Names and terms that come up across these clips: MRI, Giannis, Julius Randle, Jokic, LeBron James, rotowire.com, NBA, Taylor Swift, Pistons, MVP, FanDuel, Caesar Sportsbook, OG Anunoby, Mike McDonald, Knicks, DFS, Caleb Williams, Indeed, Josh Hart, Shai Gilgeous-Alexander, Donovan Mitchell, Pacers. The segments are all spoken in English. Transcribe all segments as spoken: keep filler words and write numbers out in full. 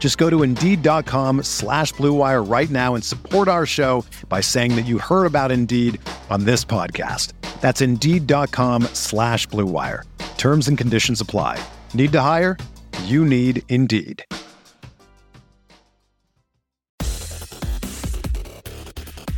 Just go to Indeed.com slash BlueWire right now and support our show by saying that you heard about Indeed on this podcast. That's Indeed.com slash BlueWire. Terms and conditions apply. Need to hire? You need Indeed.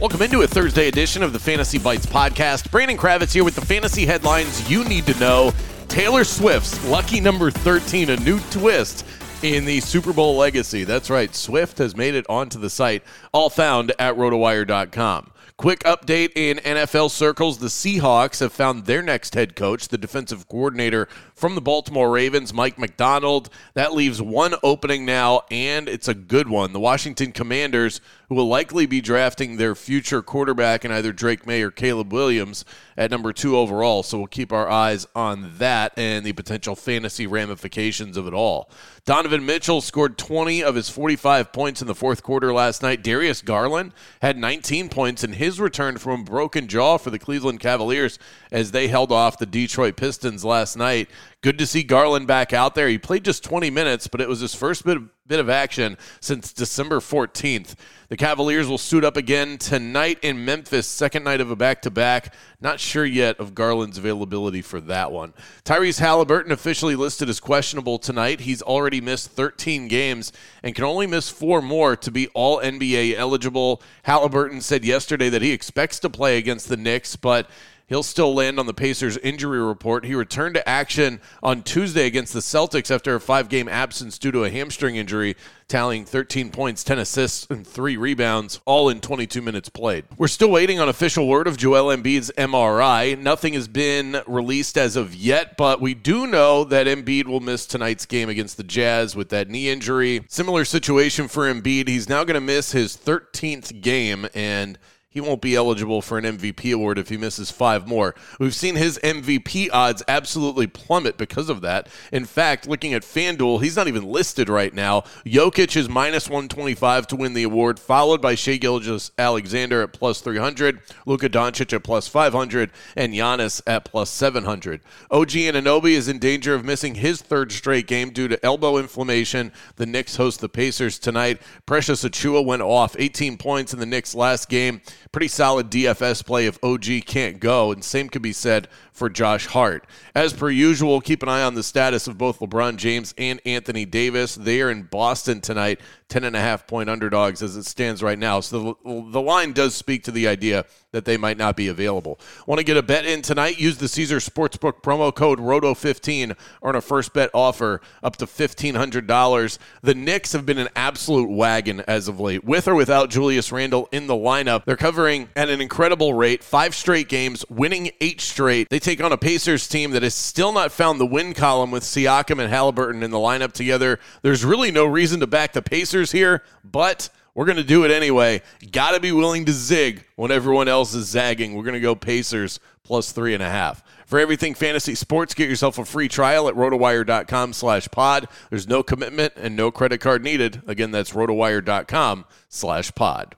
Welcome into a Thursday edition of the Fantasy Bites podcast. Brandon Kravitz here with the fantasy headlines you need to know. Taylor Swift's lucky number thirteen, a new twist in the Super Bowl legacy. That's right, Swift has made it onto the site, all found at rotowire dot com. Quick update in N F L circles. The Seahawks have found their next head coach, the defensive coordinator from the Baltimore Ravens, Mike McDonald. That leaves one opening now, and it's a good one. The Washington Commanders, who will likely be drafting their future quarterback in either Drake Maye or Caleb Williams at number two overall. So we'll keep our eyes on that and the potential fantasy ramifications of it all. Donovan Mitchell scored twenty of his forty-five points in the fourth quarter last night. Darius Garland had nineteen points in his His return from a broken jaw for the Cleveland Cavaliers as they held off the Detroit Pistons last night. Good to see Garland back out there. He played just twenty minutes, but it was his first bit of, bit of action since December fourteenth. The Cavaliers will suit up again tonight in Memphis, second night of a back-to-back. Not sure yet of Garland's availability for that one. Tyrese Halliburton officially listed as questionable tonight. He's already missed thirteen games and can only miss four more to be all N B A eligible. Halliburton said yesterday that he expects to play against the Knicks, but he'll still land on the Pacers' injury report. He returned to action on Tuesday against the Celtics after a five-game absence due to a hamstring injury, tallying thirteen points, ten assists, and three rebounds, all in twenty-two minutes played. We're still waiting on official word of Joel Embiid's M R I. Nothing has been released as of yet, but we do know that Embiid will miss tonight's game against the Jazz with that knee injury. Similar situation for Embiid. He's now going to miss his thirteenth game, and he won't be eligible for an M V P award if he misses five more. We've seen his M V P odds absolutely plummet because of that. In fact, looking at FanDuel, he's not even listed right now. Jokic is minus one twenty-five to win the award, followed by Shai Gilgeous-Alexander at plus three hundred, Luka Doncic at plus five hundred, and Giannis at plus seven hundred. O G Anunoby is in danger of missing his third straight game due to elbow inflammation. The Knicks host the Pacers tonight. Precious Achiuwa went off, eighteen points in the Knicks' last game. Pretty solid D F S play if O G can't go, and same could be said for Josh Hart. As per usual, keep an eye on the status of both LeBron James and Anthony Davis. They are in Boston tonight, ten and a half point underdogs as it stands right now. So the, the line does speak to the idea that they might not be available. Want to get a bet in tonight? Use the Caesar Sportsbook promo code roto fifteen, earn a first bet offer up to fifteen hundred dollars. The Knicks have been an absolute wagon as of late, with or without Julius Randle in the lineup. They're covering at an incredible rate, five straight games, winning eight straight. They take on a Pacers team that has still not found the win column with Siakam and Halliburton in the lineup together. There's really no reason to back the Pacers here, but we're going to do it anyway. Got to be willing to zig when everyone else is zagging. We're going to go Pacers plus three and a half. For everything fantasy sports, get yourself a free trial at rotowire.com slash pod. There's no commitment and no credit card needed. Again, that's rotowire.com slash pod.